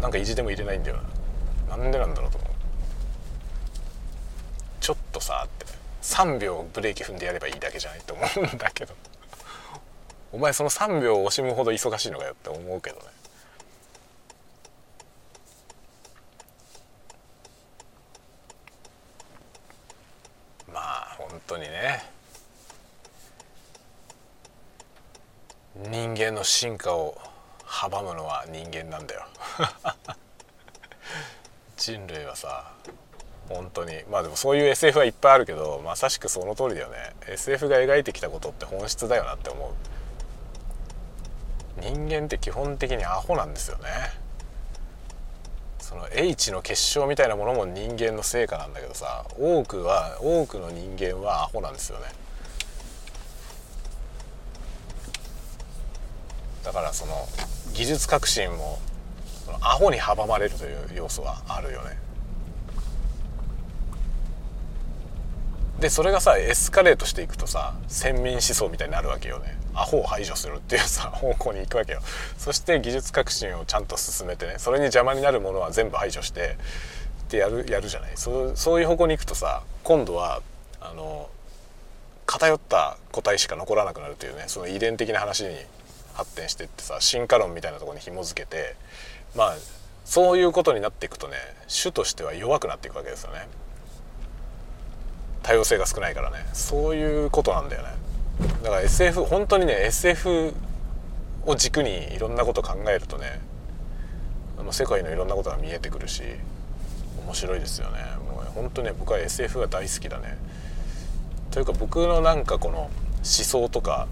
なんか意地でも入れないんだよな。なんでなんだろうと思う。ちょっとさって3秒ブレーキ踏んでやればいいだけじゃないと思うんだけどお前その3秒を惜しむほど忙しいのかよって思うけどね。まあ本当にね人間の進化を阻むのは人間なんだよ人類はさ本当に、まあでもそういう SF はいっぱいあるけどまさしくその通りだよね。 SF が描いてきたことって本質だよなって思う。人間って基本的にアホなんですよね。その H の結晶みたいなものも人間の成果なんだけどさ、多くの人間はアホなんですよね。だからその技術革新もそのアホに阻まれるという要素はあるよね。でそれがさエスカレートしていくとさ先民思想みたいになるわけよね。アホを排除するっていうさ方向に行くわけよ。そして技術革新をちゃんと進めてね、それに邪魔になるものは全部排除してってやるじゃない。そういう方向に行くとさ今度は偏った個体しか残らなくなるというね、その遺伝的な話に発展していってさ進化論みたいなところに紐づけて、まあそういうことになっていくとね種としては弱くなっていくわけですよね。多様性が少ないからね。そういうことなんだよね。だから SF 本当にね SF を軸にいろんなことを考えるとね世界のいろんなことが見えてくるし面白いですよね。もう本当ね僕は SF が大好きだね。というか僕のなんかこの思想とか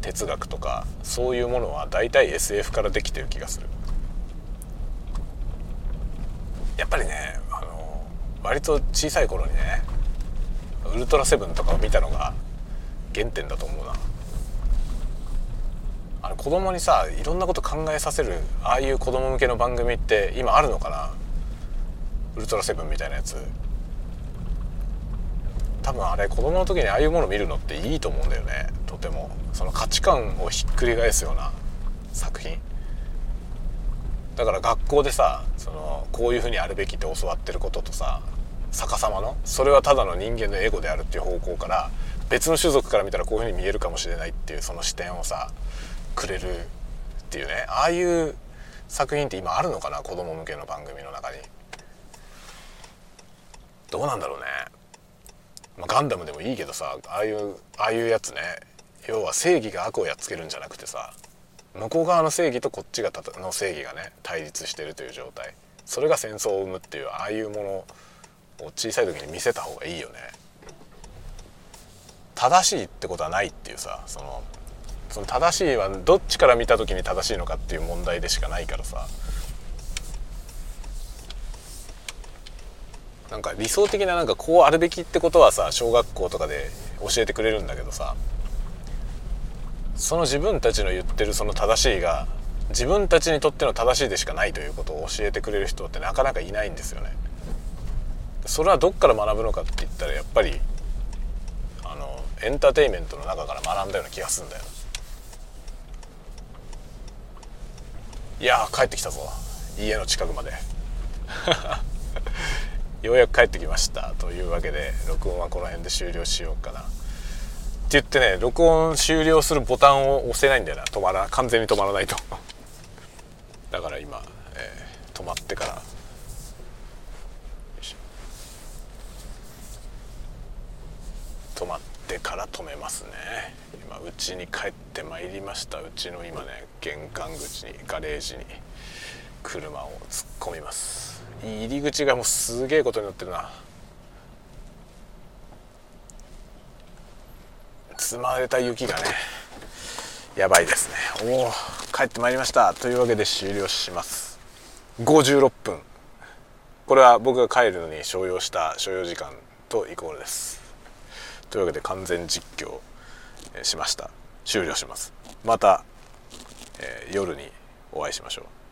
哲学とかそういうものは大体 SF からできてる気がする。やっぱりね割と小さい頃にねウルトラセブンとかを見たのが原点だと思うな。子供にさいろんなこと考えさせるああいう子供向けの番組って今あるのかな。ウルトラセブンみたいなやつ多分あれ子供の時にああいうもの見るのっていいと思うんだよね。とてもその価値観をひっくり返すような作品だから学校でさそのこういうふうにあるべきって教わってることとさ逆さまのそれはただの人間のエゴであるっていう方向から別の種族から見たらこういうふうに見えるかもしれないっていうその視点をさくれるっていうね、ああいう作品って今あるのかな子供向けの番組の中に。どうなんだろうね、まあ、ガンダムでもいいけどさああいうやつね。要は正義が悪をやっつけるんじゃなくてさ向こう側の正義とこっちの正義がね対立してるという状態、それが戦争を生むっていうああいうものを小さい時に見せた方がいいよね。正しいってことはないっていうさ、その正しいはどっちから見た時に正しいのかっていう問題でしかないからさ、なんか理想的ななんかこうあるべきってことはさ、小学校とかで教えてくれるんだけどさ、その自分たちの言ってるその正しいが自分たちにとっての正しいでしかないということを教えてくれる人ってなかなかいないんですよね。それはどっから学ぶのかって言ったらやっぱりエンターテインメントの中から学んだような気がするんだよ。いやー帰ってきたぞ、家の近くまでようやく帰ってきました。というわけで録音はこの辺で終了しようかなって言ってね、録音終了するボタンを押せないんだよな、完全に止まらないとだから今、止まってから止めますね。今うちに帰ってまいりました。うちの今ね、玄関口にガレージに車を突っ込みます。入り口がもうすげえことになってるな。積まれた雪がねやばいですね。おお帰ってまいりました。というわけで終了します。56分、これは僕が帰るのに所要した所要時間とイコールです。というわけで完全実況しました。終了します。また、夜にお会いしましょう。